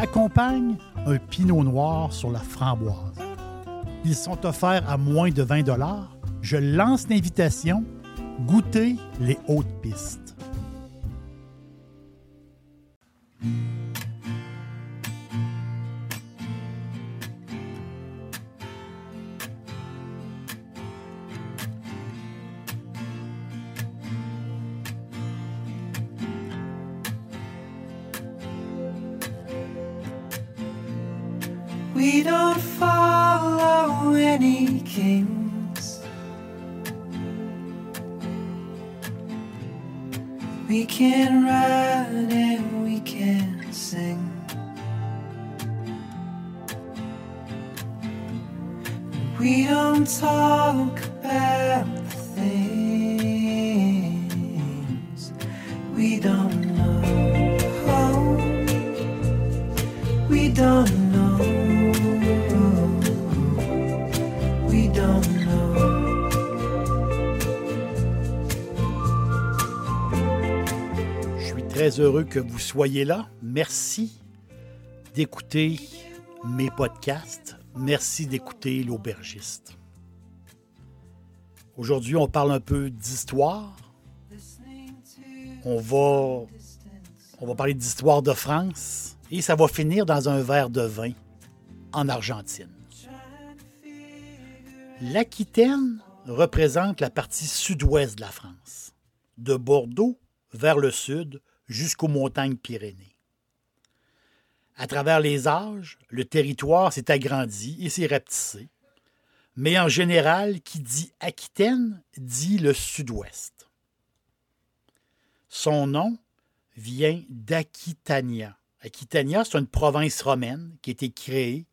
accompagne un pinot noir sur la framboise. Ils sont offerts à moins de 20 $. Je lance l'invitation. Goûtez les hautes pistes. We don't follow any kings. We can ride and we can sing. We don't talk about the things we don't know. We don't know. Très heureux que vous soyez là. Merci d'écouter mes podcasts. Merci d'écouter l'aubergiste. Aujourd'hui, on parle un peu d'histoire. On va parler d'histoire de France et ça va finir dans un verre de vin en Argentine. L'Aquitaine représente la partie sud-ouest de la France, de Bordeaux vers le sud, jusqu'aux montagnes Pyrénées. À travers les âges, le territoire s'est agrandi et s'est rapetissé, mais en général, qui dit Aquitaine dit le sud-ouest. Son nom vient d'Aquitania. Aquitania, c'est une province romaine qui a été créée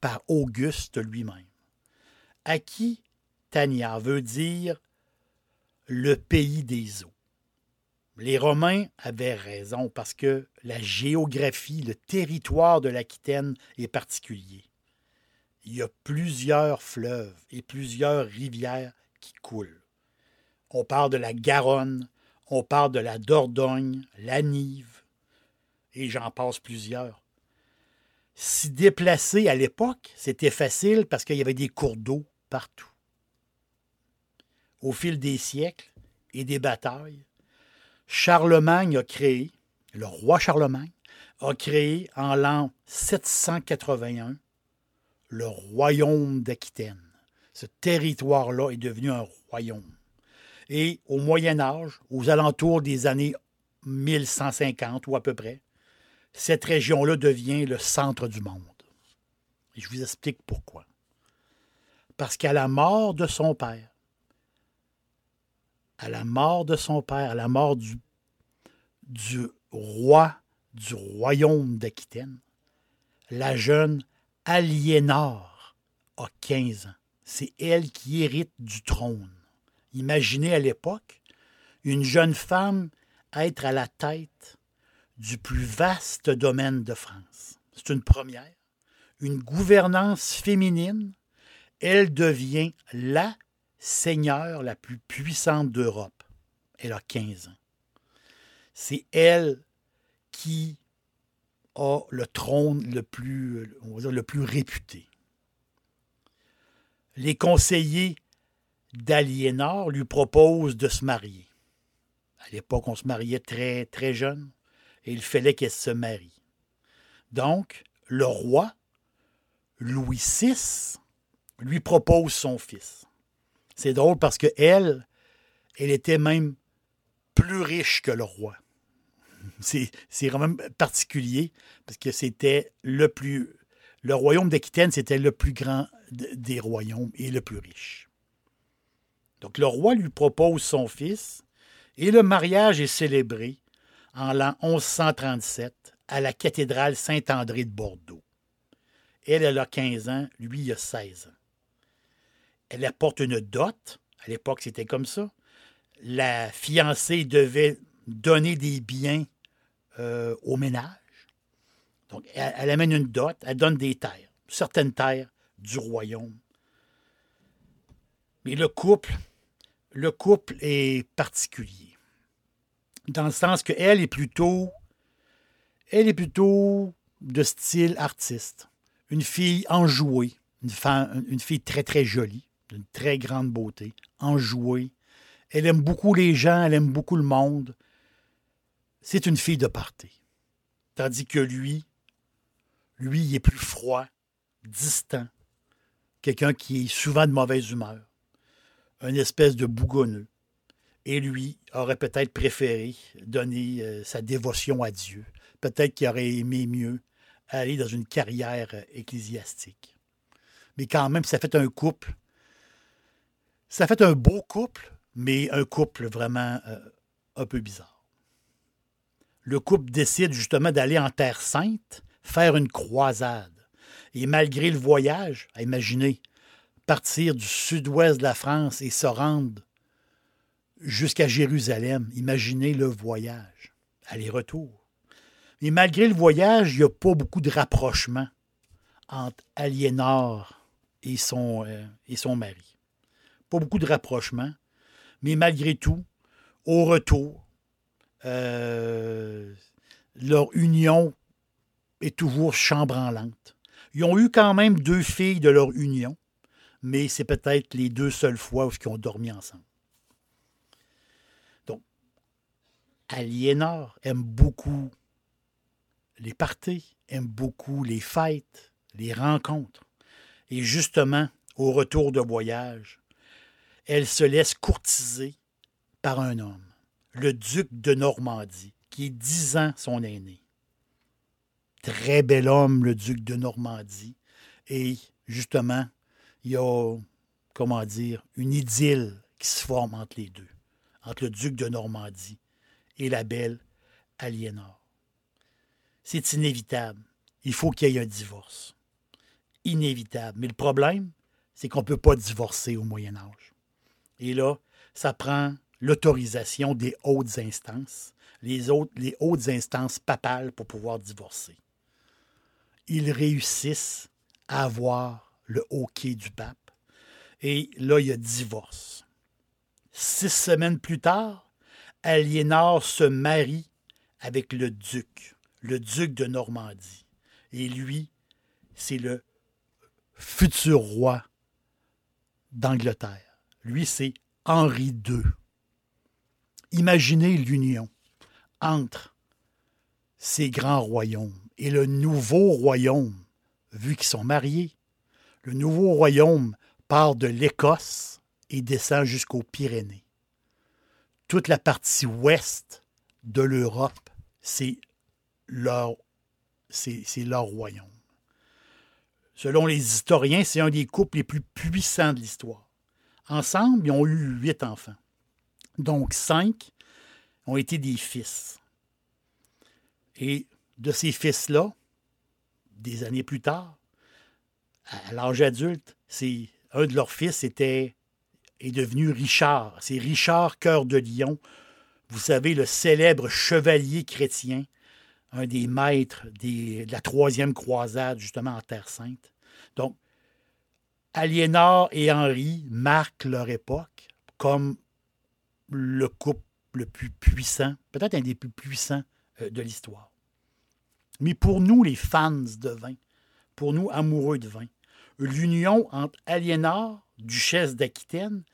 par Auguste lui-même. Aquitania veut dire le pays des eaux. Les Romains avaient raison parce que la géographie, le territoire de l'Aquitaine est particulier. Il y a plusieurs fleuves et plusieurs rivières qui coulent. On parle de la Garonne, on parle de la Dordogne, la Nive, et j'en passe plusieurs. S'y déplacer à l'époque, c'était facile parce qu'il y avait des cours d'eau partout. Au fil des siècles et des batailles, le roi Charlemagne a créé en l'an 781 le royaume d'Aquitaine. Ce territoire-là est devenu un royaume. Et au Moyen Âge, aux alentours des années 1150 ou à peu près, cette région-là devient le centre du monde. Et je vous explique pourquoi. Parce qu'à la mort de son père, à la mort du roi du royaume d'Aquitaine, la jeune Aliénor a 15 ans. C'est elle qui hérite du trône. Imaginez à l'époque une jeune femme être à la tête du plus vaste domaine de France. C'est une première. Une gouvernance féminine. Elle devient la seigneur la plus puissante d'Europe. Elle a 15 ans. C'est elle qui a le trône le plus réputé. Les conseillers d'Aliénor lui proposent de se marier. À l'époque, on se mariait très, très jeune et il fallait qu'elle se marie. Donc, le roi, Louis VI, lui propose son fils. C'est drôle parce qu'elle était même plus riche que le roi. C'est quand même particulier parce que c'était le royaume d'Aquitaine, c'était le plus grand des royaumes et le plus riche. Donc le roi lui propose son fils et le mariage est célébré en l'an 1137 à la cathédrale Saint-André de Bordeaux. Elle a 15 ans, lui, il a 16 ans. Elle apporte une dot. À l'époque, c'était comme ça. La fiancée devait donner des biens au ménage. Donc, elle amène une dot, elle donne des terres, certaines terres du royaume. Mais le couple est particulier. Dans le sens qu'elle est plutôt... Elle est plutôt de style artiste. Une fille enjouée, une fille très, très jolie, d'une très grande beauté, enjouée. Elle aime beaucoup les gens, elle aime beaucoup le monde. C'est une fille de party. Tandis que lui, il est plus froid, distant, quelqu'un qui est souvent de mauvaise humeur, une espèce de bougonneux. Et lui aurait peut-être préféré donner sa dévotion à Dieu. Peut-être qu'il aurait aimé mieux aller dans une carrière ecclésiastique. Mais quand même, ça fait un couple. Ça fait un beau couple, mais un couple vraiment un peu bizarre. Le couple décide justement d'aller en Terre Sainte, faire une croisade. Et malgré le voyage, imaginez, partir du sud-ouest de la France et se rendre jusqu'à Jérusalem. Imaginez le voyage, aller-retour. Et malgré le voyage, il n'y a pas beaucoup de rapprochement entre Aliénor et son mari. Pas beaucoup de rapprochement, mais malgré tout, au retour, leur union est toujours chambranlante. Ils ont eu quand même 2 filles de leur union, mais c'est peut-être les 2 seules fois où ils ont dormi ensemble. Donc, Aliénor aime beaucoup les parties, aime beaucoup les fêtes, les rencontres. Et justement, au retour de voyage, elle se laisse courtiser par un homme, le duc de Normandie, qui est 10 ans son aîné. Très bel homme, le duc de Normandie. Et justement, il y a, une idylle qui se forme entre les deux, entre le duc de Normandie et la belle Aliénor. C'est inévitable. Il faut qu'il y ait un divorce. Inévitable. Mais le problème, c'est qu'on ne peut pas divorcer au Moyen Âge. Et là, ça prend l'autorisation des hautes instances, les hautes instances papales pour pouvoir divorcer. Ils réussissent à avoir le OK du pape. Et là, il y a divorce. 6 semaines plus tard, Aliénor se marie avec le duc de Normandie. Et lui, c'est le futur roi d'Angleterre. Lui, c'est Henri II. Imaginez l'union entre ces grands royaumes et le nouveau royaume, vu qu'ils sont mariés. Le nouveau royaume part de l'Écosse et descend jusqu'aux Pyrénées. Toute la partie ouest de l'Europe, c'est leur royaume. Selon les historiens, c'est un des couples les plus puissants de l'histoire. Ensemble, ils ont eu 8 enfants. Donc, 5 ont été des fils. Et de ces fils-là, des années plus tard, à l'âge adulte, un de leurs fils est devenu Richard. C'est Richard Cœur de Lion. Vous savez, le célèbre chevalier chrétien, un des maîtres de la 3e croisade, justement, en Terre Sainte. Donc, Aliénor et Henri marquent leur époque comme le couple le plus puissant, peut-être un des plus puissants de l'histoire. Mais pour nous, les fans de vin, pour nous, amoureux de vin, l'union entre Aliénor, duchesse d'Aquitaine,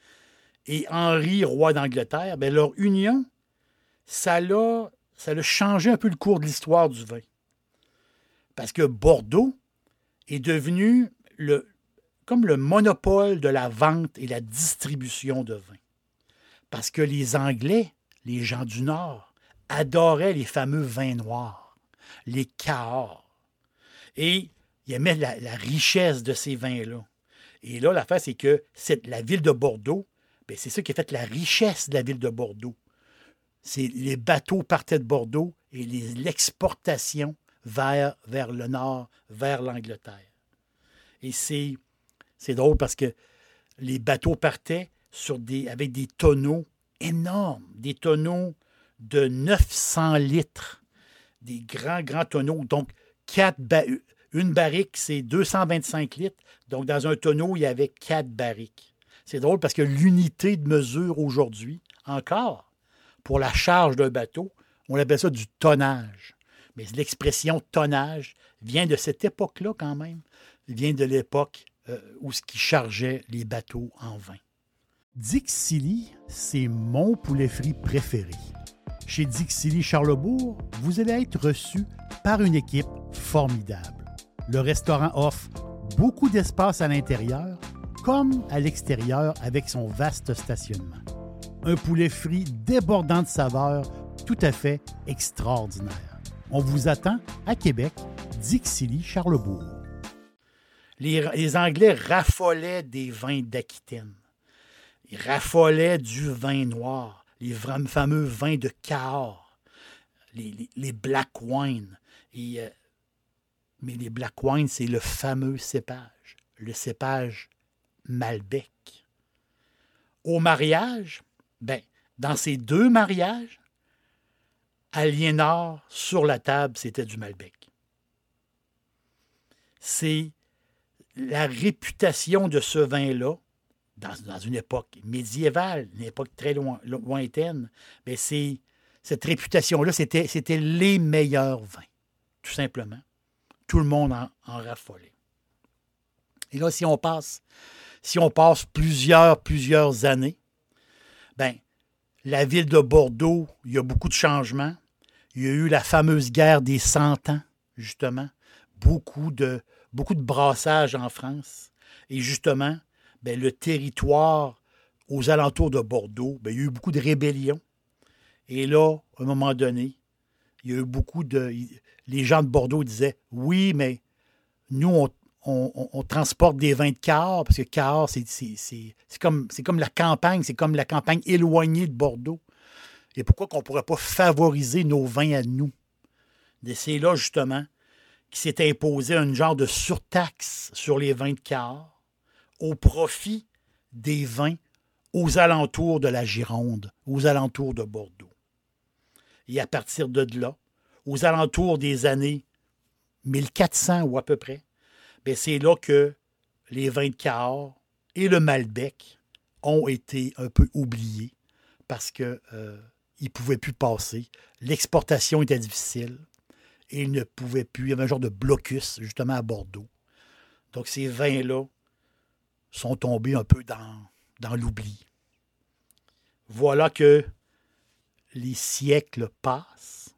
et Henri, roi d'Angleterre, bien, leur union, ça a changé un peu le cours de l'histoire du vin. Parce que Bordeaux est devenu comme le monopole de la vente et la distribution de vin. Parce que les Anglais, les gens du Nord, adoraient les fameux vins noirs, les Cahors. Et ils aimaient la richesse de ces vins-là. Et là, l'affaire, c'est que la ville de Bordeaux, bien, c'est ça qui a fait la richesse de la ville de Bordeaux. C'est les bateaux partaient de Bordeaux et l'exportation vers le nord, vers l'Angleterre. Et c'est drôle parce que les bateaux partaient avec des tonneaux énormes, des tonneaux de 900 litres, des grands tonneaux. Donc, une barrique, c'est 225 litres. Donc, dans un tonneau, il y avait 4 barriques. C'est drôle parce que l'unité de mesure aujourd'hui, encore, pour la charge d'un bateau, on appelle ça du tonnage. Mais l'expression tonnage vient de cette époque-là quand même. Elle vient de l'époque où ce qui chargeait les bateaux en vin. Dix-Silly, c'est mon poulet frit préféré. Chez Dix-Silly Charlebourg, vous allez être reçu par une équipe formidable. Le restaurant offre beaucoup d'espace à l'intérieur comme à l'extérieur avec son vaste stationnement. Un poulet frit débordant de saveurs tout à fait extraordinaire. On vous attend à Québec, Dix-Silly Charlebourg. Les Anglais raffolaient des vins d'Aquitaine. Ils raffolaient du vin noir, les fameux vins de Cahors, les black wines. Mais les black wines, c'est le fameux cépage, le cépage Malbec. Au mariage, dans ces deux mariages, Aliénor, sur la table, c'était du Malbec. C'est la réputation de ce vin-là, dans une époque médiévale, une époque très lointaine, mais cette réputation-là, c'était les meilleurs vins, tout simplement. Tout le monde en raffolait. Et là, si on passe plusieurs années, la ville de Bordeaux, il y a beaucoup de changements. Il y a eu la fameuse guerre des 100 ans, justement. Beaucoup de brassages en France. Et justement, le territoire aux alentours de Bordeaux, il y a eu beaucoup de rébellions. Et là, à un moment donné, il y a eu beaucoup de... Les gens de Bordeaux disaient, oui, mais nous, on transporte des vins de Cahors, parce que Cahors, c'est comme la campagne éloignée de Bordeaux. Et pourquoi qu'on ne pourrait pas favoriser nos vins à nous? Et c'est là, justement, qui s'est imposé un genre de surtaxe sur les vins de Cahors au profit des vins aux alentours de la Gironde, aux alentours de Bordeaux. Et à partir de là, aux alentours des années 1400 ou à peu près, c'est là que les vins de Cahors et le Malbec ont été un peu oubliés parce qu'ils ne pouvaient plus passer. L'exportation était difficile et ils ne pouvaient plus. Il y avait un genre de blocus, justement, à Bordeaux. Donc, ces vins-là sont tombés un peu dans l'oubli. Voilà que les siècles passent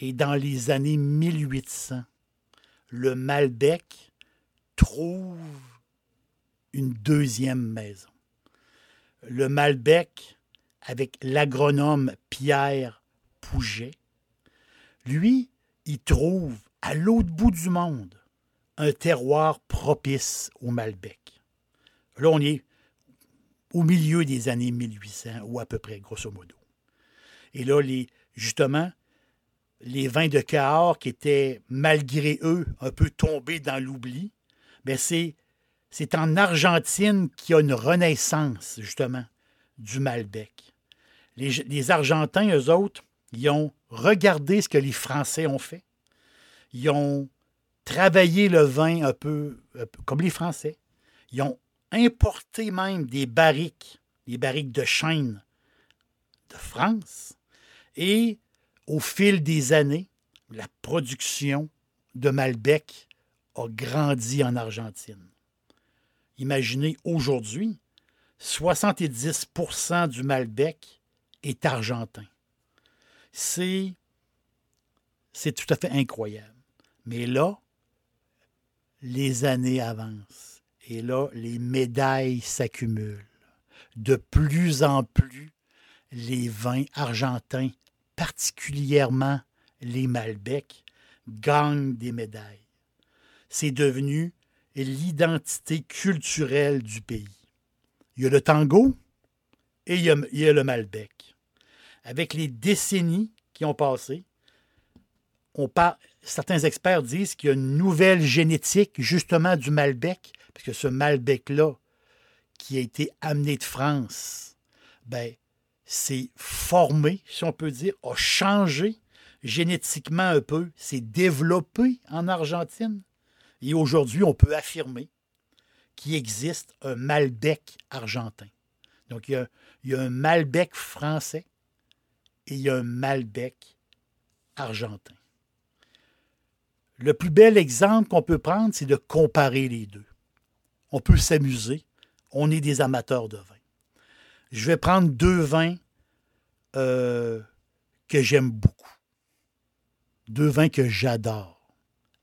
et dans les années 1800, le Malbec trouve une deuxième maison. Le Malbec, avec l'agronome Pierre Pouget, lui, il trouve à l'autre bout du monde un terroir propice au Malbec. Là, on est au milieu des années 1800, ou à peu près, grosso modo. Et là, les vins de Cahors qui étaient, malgré eux, un peu tombés dans l'oubli, c'est en Argentine qu'il y a une renaissance, justement, du Malbec. Les Argentins, eux autres, ils ont regardé ce que les Français ont fait. Ils ont travaillé le vin un peu comme les Français. Ils ont importé même des barriques de chêne de France. Et au fil des années, la production de Malbec a grandi en Argentine. Imaginez, aujourd'hui, 70% du Malbec est argentin. C'est tout à fait incroyable. Mais là, les années avancent. Et là, les médailles s'accumulent. De plus en plus, les vins argentins, particulièrement les Malbec, gagnent des médailles. C'est devenu l'identité culturelle du pays. Il y a le tango et il y a le Malbec. Avec les décennies qui ont passé, on parle, certains experts disent qu'il y a une nouvelle génétique, justement, du Malbec, parce que ce Malbec-là, qui a été amené de France, bien, c'est formé, si on peut dire, a changé génétiquement un peu, s'est développé en Argentine. Et aujourd'hui, on peut affirmer qu'il existe un Malbec argentin. Donc, il y a un Malbec français et il y a un Malbec argentin. Le plus bel exemple qu'on peut prendre, c'est de comparer les deux. On peut s'amuser. On est des amateurs de vin. Je vais prendre deux vins que j'aime beaucoup. Deux vins que j'adore.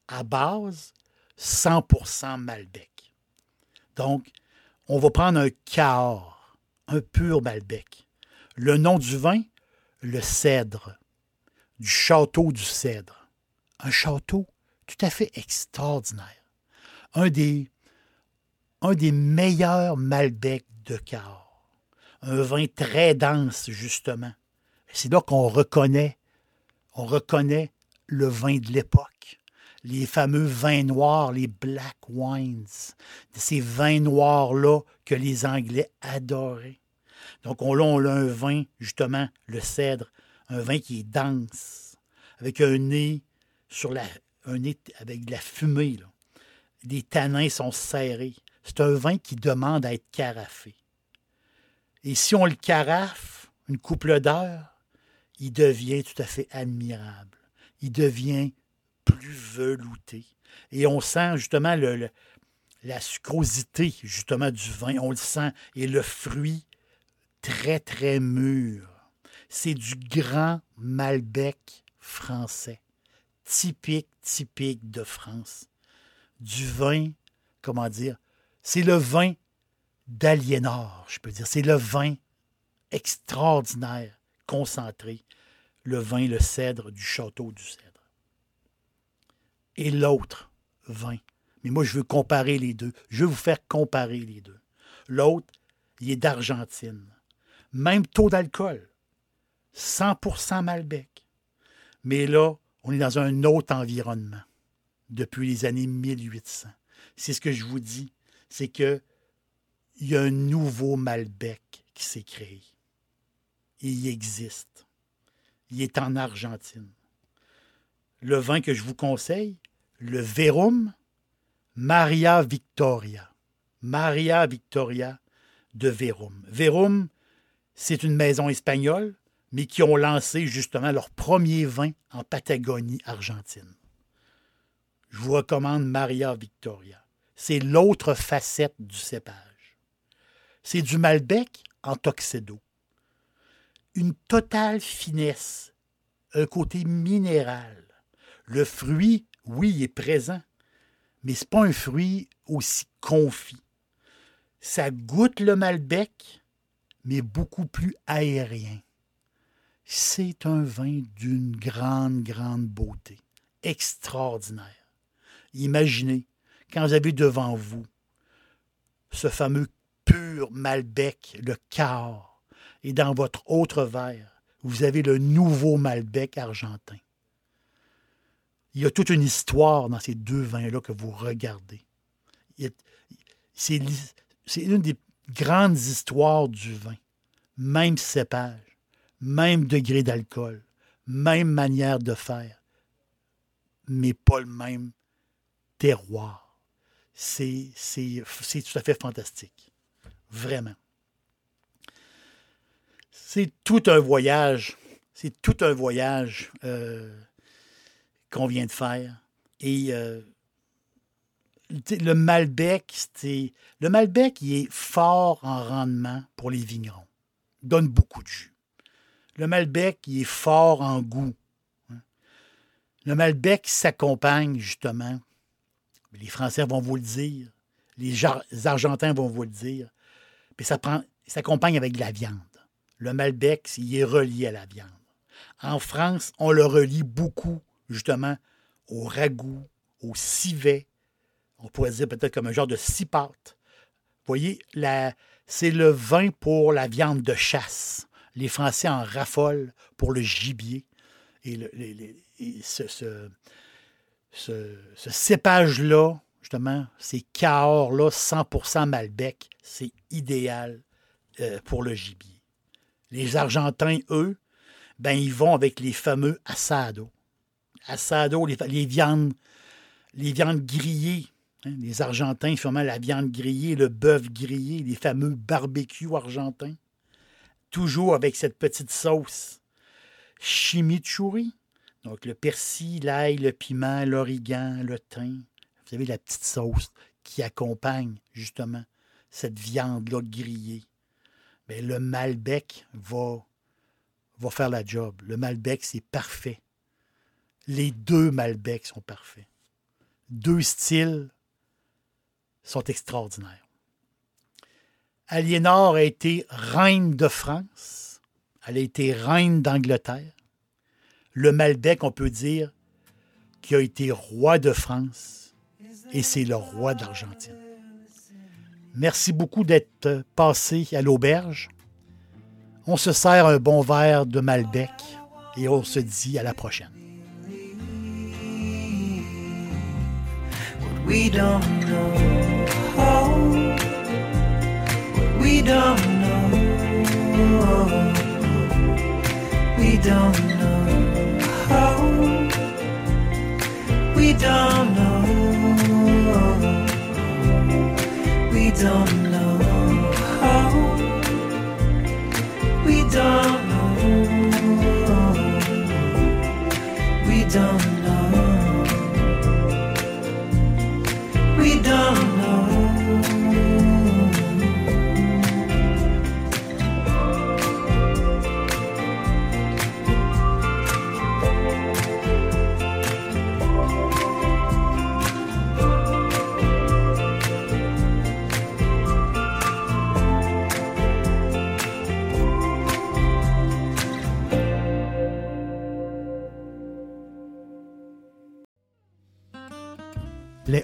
À base, 100% Malbec. Donc, on va prendre un Cahors, un pur Malbec. Le nom du vin, le cèdre, du château du cèdre. Un château tout à fait extraordinaire. Un des meilleurs Malbec de Cahors. Un vin très dense, justement. C'est là qu'on reconnaît le vin de l'époque. Les fameux vins noirs, les black wines. Ces vins noirs-là que les Anglais adoraient. Donc, on a un vin, justement, le cèdre, un vin qui est dense, avec un nez avec de la fumée. Là. Les tanins sont serrés. C'est un vin qui demande à être carafé. Et si on le carafe une couple d'heures, il devient tout à fait admirable. Il devient plus velouté. Et on sent justement la sucrosité justement du vin. On le sent. Et le fruit très, très mûr. C'est du grand Malbec français. Typique de France. Du vin, comment dire, c'est le vin d'Aliénor, je peux dire. C'est le vin extraordinaire, concentré. Le vin, le cèdre, du château du cèdre. Et l'autre vin. Mais moi, je veux comparer les deux. Je veux vous faire comparer les deux. L'autre, il est d'Argentine. Même taux d'alcool. 100% Malbec. Mais là, on est dans un autre environnement. Depuis les années 1800. C'est ce que je vous dis. C'est qu'il y a un nouveau Malbec qui s'est créé. Et il existe. Il est en Argentine. Le vin que je vous conseille, le Verum Maria Victoria. Maria Victoria de Verum. Verum, c'est une maison espagnole, mais qui ont lancé justement leur premier vin en Patagonie argentine. Je vous recommande Maria Victoria. C'est l'autre facette du cépage. C'est du Malbec en Toxedo. Une totale finesse, un côté minéral. Le fruit, oui, il est présent, mais ce n'est pas un fruit aussi confit. Ça goûte le Malbec, mais beaucoup plus aérien. C'est un vin d'une grande, grande beauté, extraordinaire. Imaginez, quand vous avez devant vous ce fameux pur Malbec, le Cahors, et dans votre autre verre, vous avez le nouveau Malbec argentin. Il y a toute une histoire dans ces deux vins-là que vous regardez. C'est une des grandes histoires du vin. Même cépage, même degré d'alcool, même manière de faire, mais pas le même terroir. C'est tout à fait fantastique. Vraiment. C'est tout un voyage. Qu'on vient de faire. Et le Malbec, il est fort en rendement pour les vignerons. Il donne beaucoup de jus. Le Malbec, il est fort en goût. Le Malbec s'accompagne, justement, les Français vont vous le dire, les Argentins vont vous le dire, mais ça s'accompagne avec de la viande. Le Malbec, il est relié à la viande. En France, on le relie beaucoup justement au ragoût, au civet. On pourrait dire peut-être comme un genre de cipatte. Vous voyez, c'est le vin pour la viande de chasse. Les Français en raffolent pour le gibier. Et ce cépage-là, justement, ces Cahors-là, 100% Malbec, c'est idéal pour le gibier. Les Argentins, eux, ben, ils vont avec les fameux asado. Asado, les viandes grillées. Hein, les Argentins, finalement, la viande grillée, le bœuf grillé, les fameux barbecues argentins. Toujours avec cette petite sauce chimichurri. Donc, le persil, l'ail, le piment, l'origan, le thym. Vous savez, la petite sauce qui accompagne, justement, cette viande-là grillée. Mais le Malbec va faire la job. Le Malbec, c'est parfait. Les deux Malbecs sont parfaits. Deux styles sont extraordinaires. Aliénor a été reine de France. Elle a été reine d'Angleterre. Le Malbec, on peut dire, qui a été roi de France et c'est le roi d'Argentine. Merci beaucoup d'être passé à l'auberge. On se sert un bon verre de Malbec et on se dit à la prochaine. We don't know how, we don't know, we don't know how, we don't know, we don't know how, we don't know, we don't know. We don't Les